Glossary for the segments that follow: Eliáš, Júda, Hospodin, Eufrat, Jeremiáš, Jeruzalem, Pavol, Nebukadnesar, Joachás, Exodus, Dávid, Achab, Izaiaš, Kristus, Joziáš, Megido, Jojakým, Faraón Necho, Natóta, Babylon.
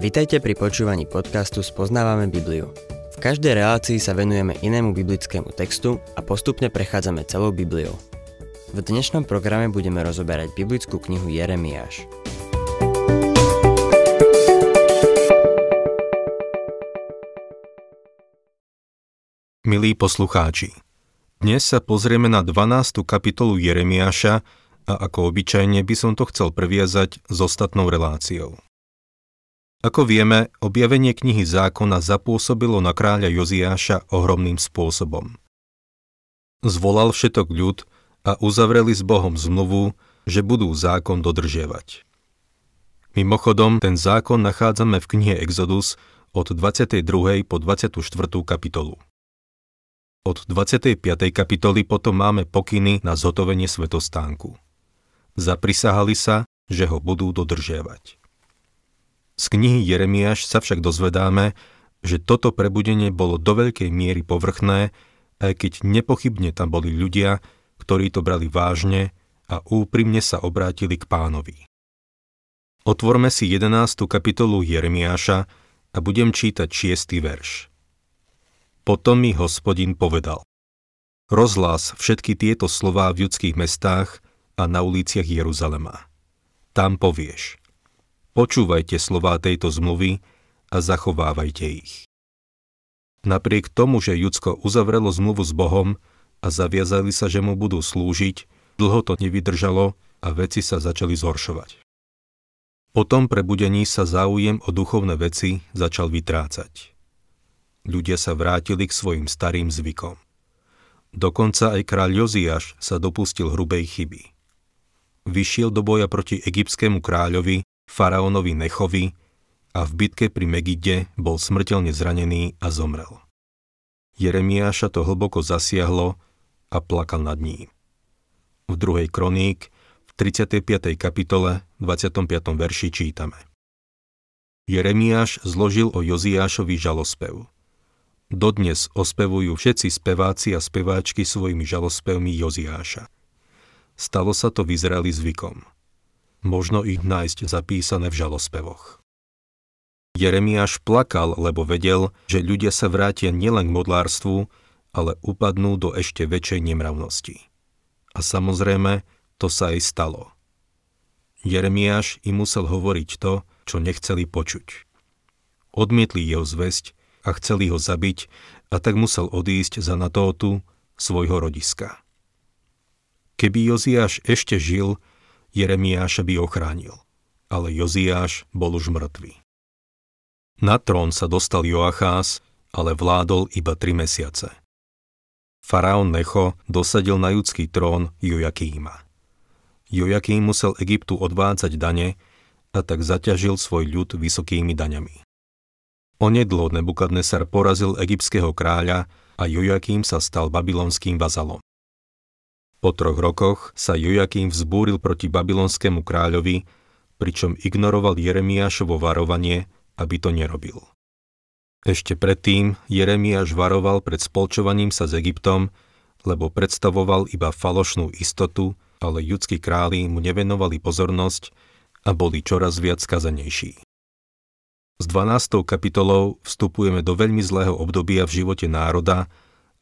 Vitajte pri počúvaní podcastu Spoznávame Bibliu. V každej relácii sa venujeme inému biblickému textu a postupne prechádzame celou Bibliou. V dnešnom programe budeme rozoberať biblickú knihu Jeremiáš. Milí poslucháči, dnes sa pozrieme na 12. kapitolu Jeremiáša a ako obyčajne by som to chcel previazať s ostatnou reláciou. Ako vieme, objavenie knihy zákona zapôsobilo na kráľa Joziáša ohromným spôsobom. Zvolal všetok ľud a uzavreli s Bohom zmluvu, že budú zákon dodržiavať. Mimochodom, ten zákon nachádzame v knihe Exodus od 22. po 24. kapitolu. Od 25. kapitoly potom máme pokyny na zhotovenie svetostánku. Zaprisahali sa, že ho budú dodržiavať. Z knihy Jeremiáš sa však dozvedáme, že toto prebudenie bolo do veľkej miery povrchné, aj keď nepochybne tam boli ľudia, ktorí to brali vážne a úprimne sa obrátili k Pánovi. Otvorme si 11. kapitolu Jeremiáša a budem čítať 6. verš. Potom mi Hospodin povedal: Rozhlás všetky tieto slová v judských mestách a na uliciach Jeruzalema. Tam povieš: Počúvajte slová tejto zmluvy a zachovávajte ich. Napriek tomu, že Judsko uzavrelo zmluvu s Bohom a zaviazali sa, že mu budú slúžiť, dlho to nevydržalo a veci sa začali zhoršovať. Po tom prebudení sa záujem o duchovné veci začal vytrácať. Ľudia sa vrátili k svojim starým zvykom. Dokonca aj kráľ Joziáš sa dopustil hrubej chyby. Vyšiel do boja proti egyptskému kráľovi Faraónovi Nechovi a v bitke pri Megide bol smrteľne zranený a zomrel. Jeremiáša to hlboko zasiahlo a plakal nad ním. V 2. kroník v 35. kapitole 25. verši čítame: Jeremiáš zložil o Joziášovi žalospev. Dodnes ospevujú všetci speváci a speváčky svojimi žalospevmi Joziáša. Stalo sa to v Izraeli zvykom. Možno ich nájsť zapísané v žalospevoch. Jeremiáš plakal, lebo vedel, že ľudia sa vrátia nielen k modlárstvu, ale upadnú do ešte väčšej nemravnosti. A samozrejme, to sa aj stalo. Jeremiáš im musel hovoriť to, čo nechceli počuť. Odmietli jeho zvesť a chceli ho zabiť, a tak musel odísť za Natótu, svojho rodiska. Keby Joziáš ešte žil, Jeremiáša by ochránil, ale Joziáš bol už mŕtvý. Na trón sa dostal Joachás, ale vládol iba 3 mesiace. Faraón Necho dosadil na judský trón Jojakýma. Jojakým musel Egyptu odvádzať dane, a tak zaťažil svoj ľud vysokými daňami. Onedlo Nebukadnesar porazil egyptského kráľa a Jojakým sa stal babylonským vazalom. Po 3 rokoch sa Jojakým vzbúril proti babylonskému kráľovi, pričom ignoroval Jeremiášovo varovanie, aby to nerobil. Ešte predtým Jeremiáš varoval pred spolčovaním sa s Egyptom, lebo predstavoval iba falošnú istotu, ale judskí králi mu nevenovali pozornosť a boli čoraz viac skazenejší. S 12. kapitolou vstupujeme do veľmi zlého obdobia v živote národa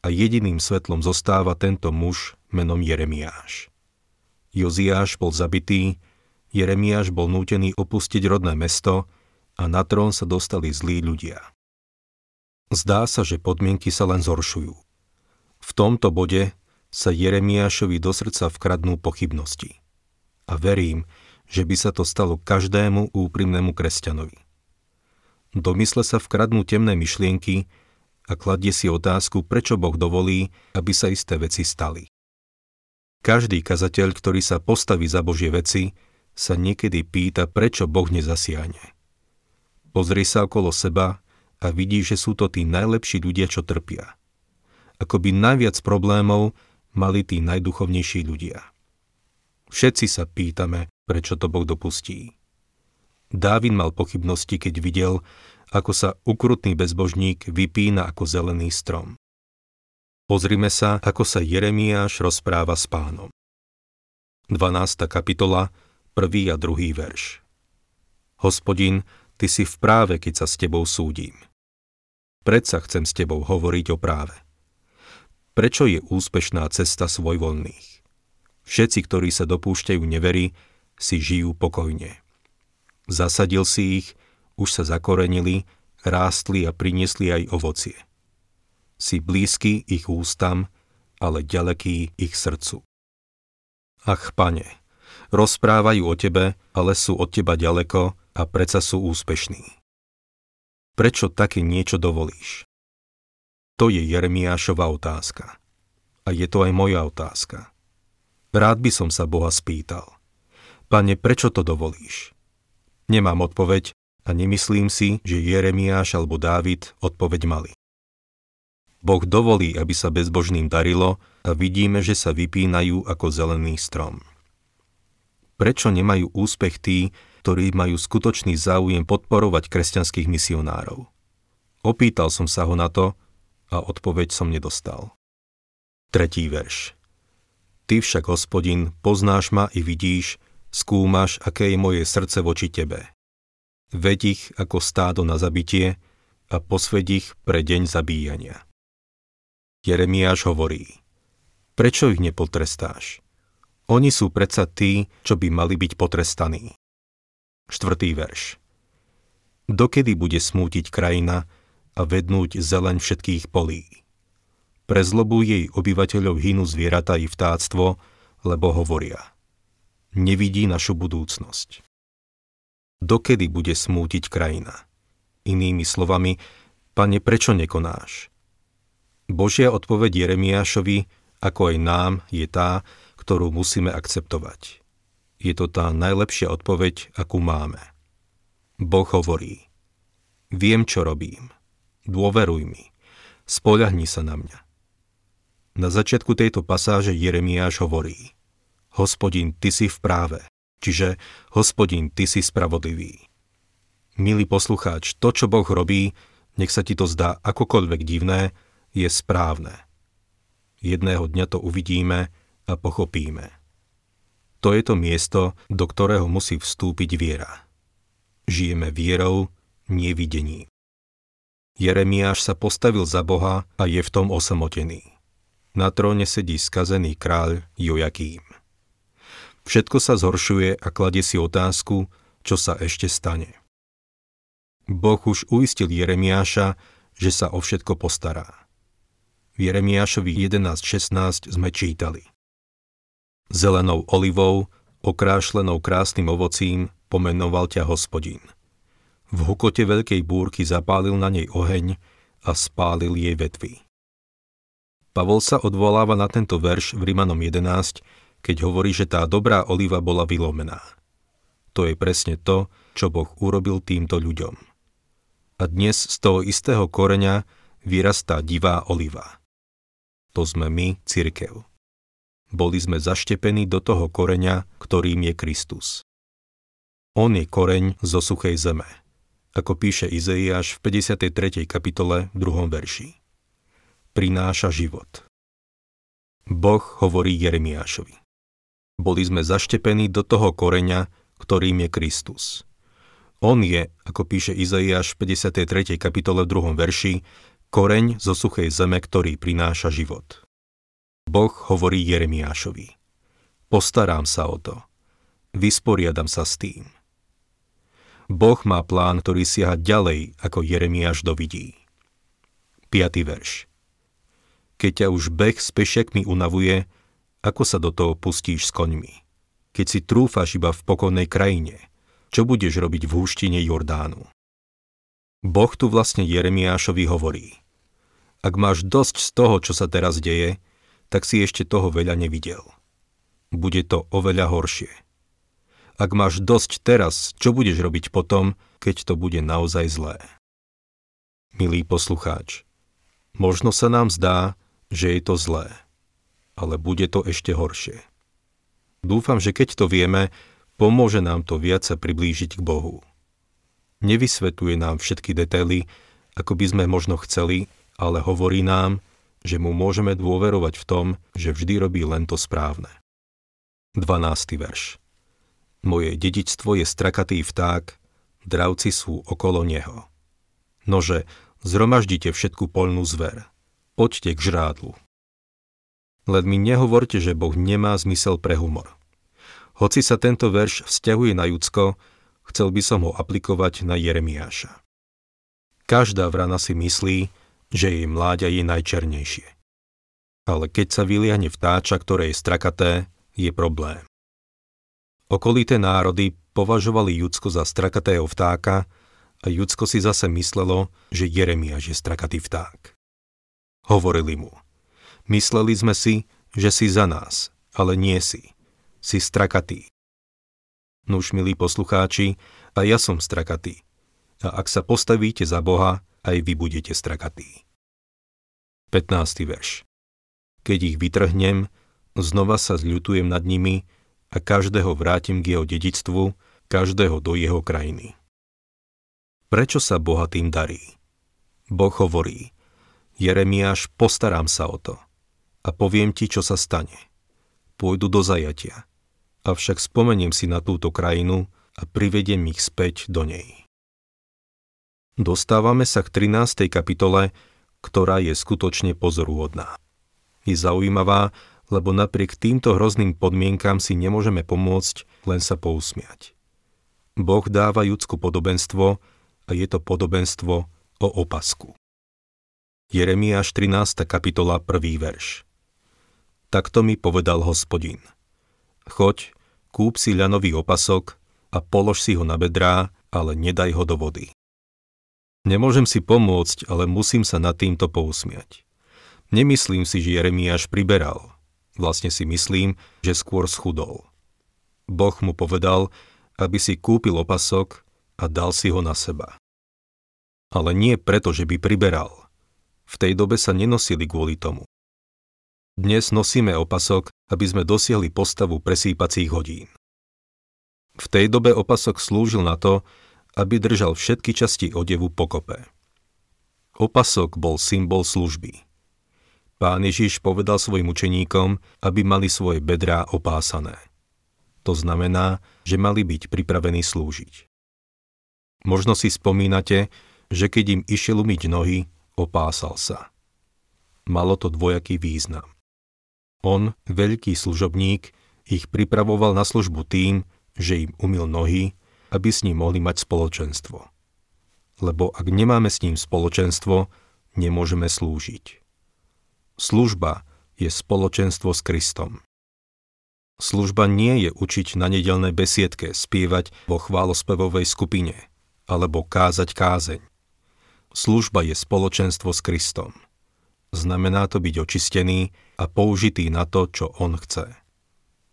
a jediným svetlom zostáva tento muž menom Jeremiáš. Joziáš bol zabitý, Jeremiáš bol nútený opustiť rodné mesto a na trón sa dostali zlí ľudia. Zdá sa, že podmienky sa len zhoršujú. V tomto bode sa Jeremiášovi do srdca vkradnú pochybnosti. A verím, že by sa to stalo každému úprimnému kresťanovi. Do mysle sa vkradnú temné myšlienky a kladie si otázku, prečo Boh dovolí, aby sa isté veci stali. Každý kazateľ, ktorý sa postaví za Božie veci, sa niekedy pýta, prečo Boh nezasiahne. Pozri sa okolo seba a vidí, že sú to tí najlepší ľudia, čo trpia. Akoby najviac problémov mali tí najduchovnejší ľudia. Všetci sa pýtame, prečo to Boh dopustí. Dávid mal pochybnosti, keď videl, ako sa ukrutný bezbožník vypína ako zelený strom. Pozrime sa, ako sa Jeremiáš rozpráva s Pánom. 12. kapitola, 1. a 2. verš. Hospodin, ty si v práve, keď sa s tebou súdím. Predsa chcem s tebou hovoriť o práve. Prečo je úspešná cesta svojvoľných? Všetci, ktorí sa dopúšťajú nevery, si žijú pokojne. Zasadil si ich, už sa zakorenili, rástli a priniesli aj ovocie. Si blízky ich ústam, ale ďaleký ich srdcu. Ach, Pane, rozprávajú o tebe, ale sú od teba ďaleko a predsa sú úspešní. Prečo také niečo dovolíš? To je Jeremiášova otázka. A je to aj moja otázka. Rád by som sa Boha spýtal. Pane, prečo to dovolíš? Nemám odpoveď a nemyslím si, že Jeremiáš alebo Dávid odpoveď mali. Boh dovolí, aby sa bezbožným darilo a vidíme, že sa vypínajú ako zelený strom. Prečo nemajú úspech tí, ktorí majú skutočný záujem podporovať kresťanských misionárov? Opýtal som sa ho na to a odpoveď som nedostal. 3. verš. Ty však, Hospodin, poznáš ma i vidíš, skúmaš, aké je moje srdce voči tebe. Veď ich ako stádo na zabitie a posveď ich pre deň zabíjania. Jeremiáš hovorí, prečo ich nepotrestáš? Oni sú predsa tí, čo by mali byť potrestaní. 4. verš. Dokedy bude smútiť krajina a vednúť zeleň všetkých polí? Pre zlobu jej obyvateľov hynú zvieratá i vtáctvo, lebo hovoria, nevidí našu budúcnosť. Dokedy bude smútiť krajina? Inými slovami, Pane, prečo nekonáš? Božia odpoveď Jeremiášovi, ako aj nám, je tá, ktorú musíme akceptovať. Je to tá najlepšia odpoveď, akú máme. Boh hovorí, viem, čo robím. Dôveruj mi. Spoľahni sa na mňa. Na začiatku tejto pasáže Jeremiáš hovorí, Hospodin, ty si v práve, čiže Hospodin, ty si spravodlivý. Milý poslucháč, to, čo Boh robí, nech sa ti to zdá akokoľvek divné, je správne. Jedného dňa to uvidíme a pochopíme. To je to miesto, do ktorého musí vstúpiť viera. Žijeme vierou, nie videním. Jeremiáš sa postavil za Boha a je v tom osamotený. Na tróne sedí skazený kráľ Jojakým. Všetko sa zhoršuje a kladie si otázku, čo sa ešte stane. Boh už uistil Jeremiáša, že sa o všetko postará. V Jeremiášovi 11.16 sme čítali. Zelenou olivou, okrášlenou krásnym ovocím, pomenoval ťa Hospodin. V hukote veľkej búrky zapálil na nej oheň a spálil jej vetvy. Pavol sa odvoláva na tento verš v Rimanom 11, keď hovorí, že tá dobrá oliva bola vylomená. To je presne to, čo Boh urobil týmto ľuďom. A dnes z toho istého koreňa vyrastá divá oliva. To sme my, cirkev. Boli sme zaštepení do toho koreňa, ktorým je Kristus. On je koreň zo suchej zeme, ako píše Izaiaš v 53. kapitole 2. verši. Prináša život. Boh hovorí Jeremiášovi. Boli sme zaštepení do toho koreňa, ktorým je Kristus. On je, ako píše Izaiaš v 53. kapitole 2. verši, koreň zo suchej zeme, ktorý prináša život. Boh hovorí Jeremiášovi. Postarám sa o to. Vysporiadam sa s tým. Boh má plán, ktorý siaha ďalej, ako Jeremiáš dovidí. 5. verš. Keď ťa už beh s pešiakmi unavuje, ako sa do toho pustíš s koňmi? Keď si trúfaš iba v pokojnej krajine, čo budeš robiť v húštine Jordánu? Boh tu vlastne Jeremiášovi hovorí. Ak máš dosť z toho, čo sa teraz deje, tak si ešte toho veľa nevidel. Bude to oveľa horšie. Ak máš dosť teraz, čo budeš robiť potom, keď to bude naozaj zlé? Milý poslucháč, možno sa nám zdá, že je to zlé, ale bude to ešte horšie. Dúfam, že keď to vieme, pomôže nám to viac sa priblížiť k Bohu. Nevysvetľuje nám všetky detaily, ako by sme možno chceli, ale hovorí nám, že mu môžeme dôverovať v tom, že vždy robí len to správne. 12. verš. Moje dedičstvo je strakatý vták, dravci sú okolo neho. Nože, zhromaždite všetku poľnú zver, poďte k žrádlu. Len mi nehovorte, že Boh nemá zmysel pre humor. Hoci sa tento verš vzťahuje na Judsko, chcel by som ho aplikovať na Jeremiáša. Každá vrana si myslí, že jej mláďa je najčernejšie. Ale keď sa vyliahne vtáča, ktoré je strakaté, je problém. Okolité národy považovali Judsko za strakatého vtáka a Judsko si zase myslelo, že Jeremiáš je strakatý vták. Hovorili mu: mysleli sme si, že si za nás, ale nie si. Si strakatý. Nuž, milí poslucháči, a ja som strakatý. A ak sa postavíte za Boha, aj vy budete strakatí. 15. verš. Keď ich vytrhnem, znova sa zľutujem nad nimi a každého vrátim k jeho dedičstvu, každého do jeho krajiny. Prečo sa bohatým darí? Boh hovorí: Jeremiáš, postarám sa o to. A poviem ti, čo sa stane. Pôjdu do zajatia. Avšak spomeniem si na túto krajinu a privedem ich späť do nej. Dostávame sa k 13. kapitole, ktorá je skutočne pozoruhodná. Je zaujímavá, lebo napriek týmto hrozným podmienkám si nemôžeme pomôcť, len sa pousmiať. Boh dáva Judsku podobenstvo a je to podobenstvo o opasku. Jeremiáš 13. kapitola 1. verš. Takto mi povedal Hospodin: choď, kúp si ľanový opasok a polož si ho na bedrá, ale nedaj ho do vody. Nemôžem si pomôcť, ale musím sa nad týmto pousmiať. Nemyslím si, že Jeremiáš priberal. Vlastne si myslím, že skôr schudol. Boh mu povedal, aby si kúpil opasok a dal si ho na seba. Ale nie preto, že by priberal. V tej dobe sa nenosili kvôli tomu. Dnes nosíme opasok, aby sme dosiahli postavu presýpacích hodín. V tej dobe opasok slúžil na to, aby držal všetky časti odevu pokope. Opasok bol symbol služby. Pán Ježiš povedal svojim učeníkom, aby mali svoje bedrá opásané. To znamená, že mali byť pripravení slúžiť. Možno si spomínate, že keď im išiel umyť nohy, opásal sa. Malo to dvojaký význam. On, veľký služobník, ich pripravoval na službu tým, že im umyl nohy, aby s ním mohli mať spoločenstvo. Lebo ak nemáme s ním spoločenstvo, nemôžeme slúžiť. Služba je spoločenstvo s Kristom. Služba nie je učiť na nedeľnej besiedke, spievať vo chválospevovej skupine alebo kázať kázeň. Služba je spoločenstvo s Kristom. Znamená to byť očistený a použitý na to, čo on chce.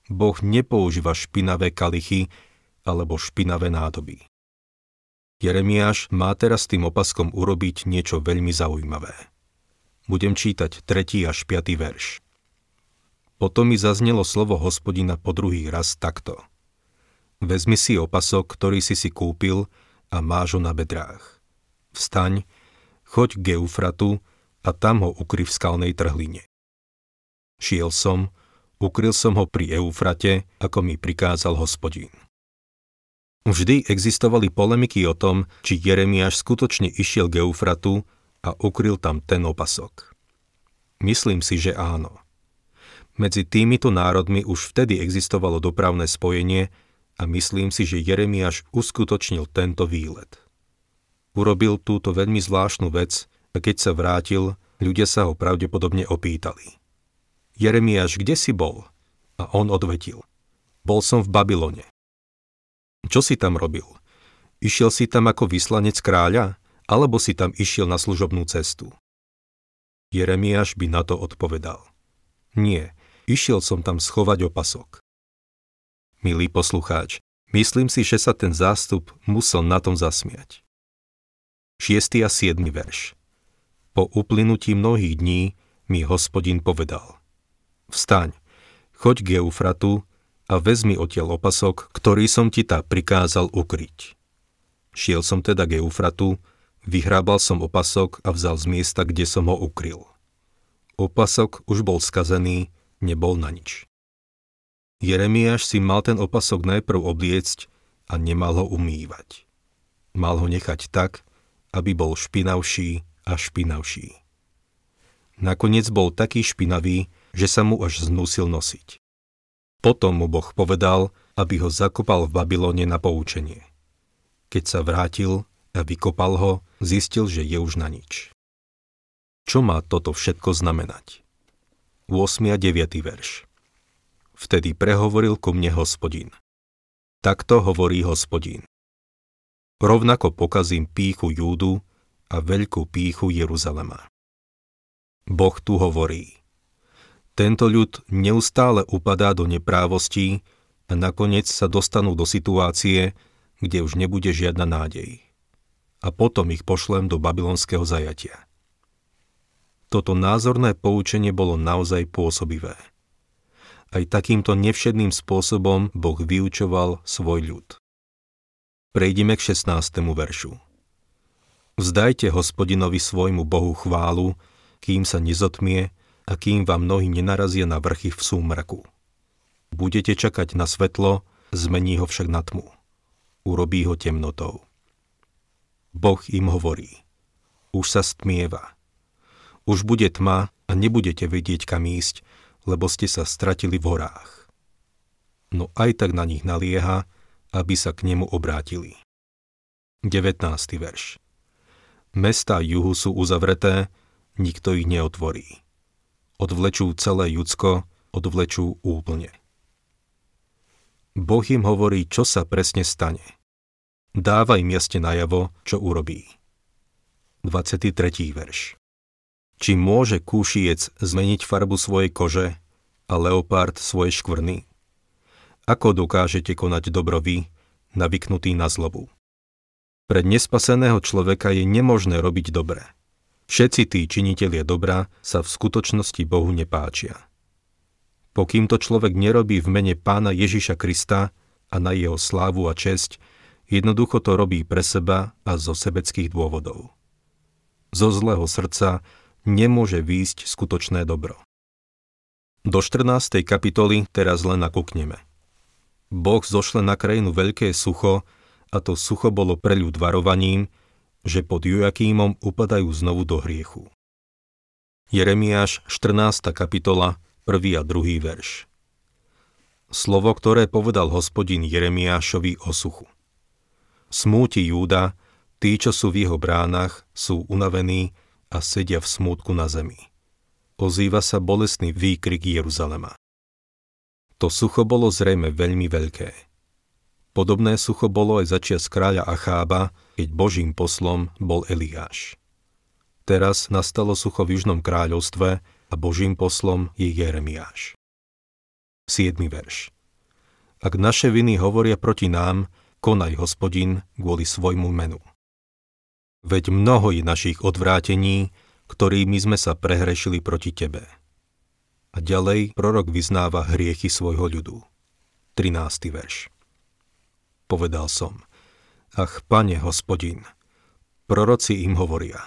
Boh nepoužíva špinavé kalichy alebo špinavé nádoby. Jeremiáš má teraz tým opaskom urobiť niečo veľmi zaujímavé. Budem čítať 3. až 5. verš. Potom mi zaznelo slovo Hospodina po druhý raz takto: vezmi si opasok, ktorý si kúpil, a máš ho na bedrách. Vstaň, choď k Eufratu a tam ho ukry v skalnej trhline. Šiel som, ukryl som ho pri Eufrate, ako mi prikázal Hospodín. Vždy existovali polemiky o tom, či Jeremiáš skutočne išiel k Eufratu a ukryl tam ten opasok. Myslím si, že áno. Medzi týmito národmi už vtedy existovalo dopravné spojenie a myslím si, že Jeremiáš uskutočnil tento výlet. Urobil túto veľmi zvláštnu vec a keď sa vrátil, ľudia sa ho pravdepodobne opýtali: Jeremiáš, kde si bol? A on odvetil: bol som v Babylone. Čo si tam robil? Išiel si tam ako vyslanec kráľa, alebo si tam išiel na služobnú cestu? Jeremiáš by na to odpovedal: nie, išiel som tam schovať opasok. Milý poslucháč, myslím si, že sa ten zástup musel na tom zasmiať. 6. a 7. verš. Po uplynutí mnohých dní mi Hospodin povedal: vstaň, choď k Eufratu a vezmi odtiaľ opasok, ktorý som ti tam prikázal ukryť. Šiel som teda k Eufratu, vyhrábal som opasok a vzal z miesta, kde som ho ukryl. Opasok už bol skazený, nebol na nič. Jeremiáš si mal ten opasok najprv obliecť a nemal ho umývať. Mal ho nechať tak, aby bol špinavší a špinavší. Nakoniec bol taký špinavý, že sa mu až znúsil nosiť. Potom mu Boh povedal, aby ho zakopal v Babylone na poučenie. Keď sa vrátil a vykopal ho, zistil, že je už na nič. Čo má toto všetko znamenať? 8. a 9. verš. Vtedy prehovoril ku mne Hospodin. Takto hovorí Hospodin. Rovnako pokazím pýchu Júdu a veľkú pýchu Jeruzalema. Boh tu hovorí. Tento ľud neustále upadá do neprávostí a nakoniec sa dostanú do situácie, kde už nebude žiadna nádej. A potom ich pošlem do babylonského zajatia. Toto názorné poučenie bolo naozaj pôsobivé. Aj takýmto nevšedným spôsobom Boh vyučoval svoj ľud. Prejdime k 16. veršu. Vzdajte Hospodinovi svojmu Bohu chválu, kým sa nezotmie a kým vám nohy nenarazia na vrchy v súmraku. Budete čakať na svetlo, zmení ho však na tmu. Urobí ho temnotou. Boh im hovorí. Už sa stmieva. Už bude tma a nebudete vedieť, kam ísť, lebo ste sa stratili v horách. No aj tak na nich nalieha, aby sa k nemu obrátili. 19. verš. Mestá juhu sú uzavreté, nikto ich neotvorí. Odvlečú celé Judsko, odvlečú úplne. Boh im hovorí, čo sa presne stane. Dáva im jasne najavo, čo urobí. 23. verš. Či môže kúšiec zmeniť farbu svojej kože a leopard svoje škvrny? Ako dokážete konať dobro vy, navyknutý na zlobu? Pre nespaseného človeka je nemožné robiť dobre. Všetci tí činitelia dobra sa v skutočnosti Bohu nepáčia. Pokým to človek nerobí v mene Pána Ježiša Krista a na jeho slávu a česť, jednoducho to robí pre seba a zo sebeckých dôvodov. Zo zlého srdca nemôže výjsť skutočné dobro. Do 14. kapitoly teraz len nakúkneme. Boh zošle na krajinu veľké sucho, a to sucho bolo pre ľud varovaním, že pod Jojakýmom upadajú znovu do hriechu. Jeremiáš 14. kapitola, 1. a 2. verš. Slovo, ktoré povedal Hospodin Jeremiášovi o suchu. Smúti Júda, tí, čo sú v jeho bránach, sú unavení a sedia v smútku na zemi. Ozýva sa bolestný výkrik Jeruzalema. To sucho bolo zrejme veľmi veľké. Podobné sucho bolo aj začias kráľa Achába, keď Božím poslom bol Eliáš. Teraz nastalo sucho v Južnom kráľovstve a Božím poslom je Jeremiáš. 7. verš. Ak naše viny hovoria proti nám, konaj Hospodin kvôli svojmu menu. Veď mnoho je našich odvrátení, ktorými sme sa prehrešili proti tebe. A ďalej prorok vyznáva hriechy svojho ľudu. 13. verš. Povedal som, ach, Pane Hospodin, proroci im hovoria,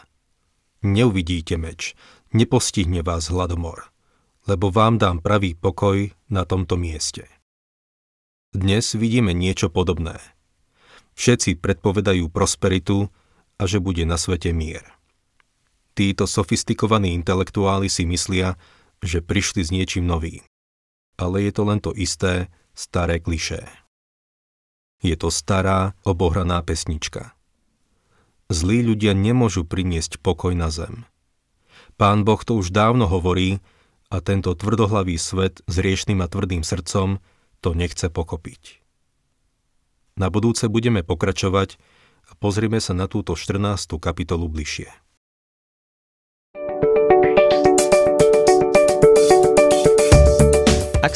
neuvidíte meč, nepostihne vás hladomor, lebo vám dám pravý pokoj na tomto mieste. Dnes vidíme niečo podobné. Všetci predpovedajú prosperitu a že bude na svete mier. Títo sofistikovaní intelektuáli si myslia, že prišli s niečím novým. Ale je to len to isté, staré klišé. Je to stará, obohraná pesnička. Zlí ľudia nemôžu priniesť pokoj na zem. Pán Boh to už dávno hovorí a tento tvrdohlavý svet s riešným a tvrdým srdcom to nechce pokopiť. Na budúce budeme pokračovať a pozrime sa na túto 14. kapitolu bližšie. Ak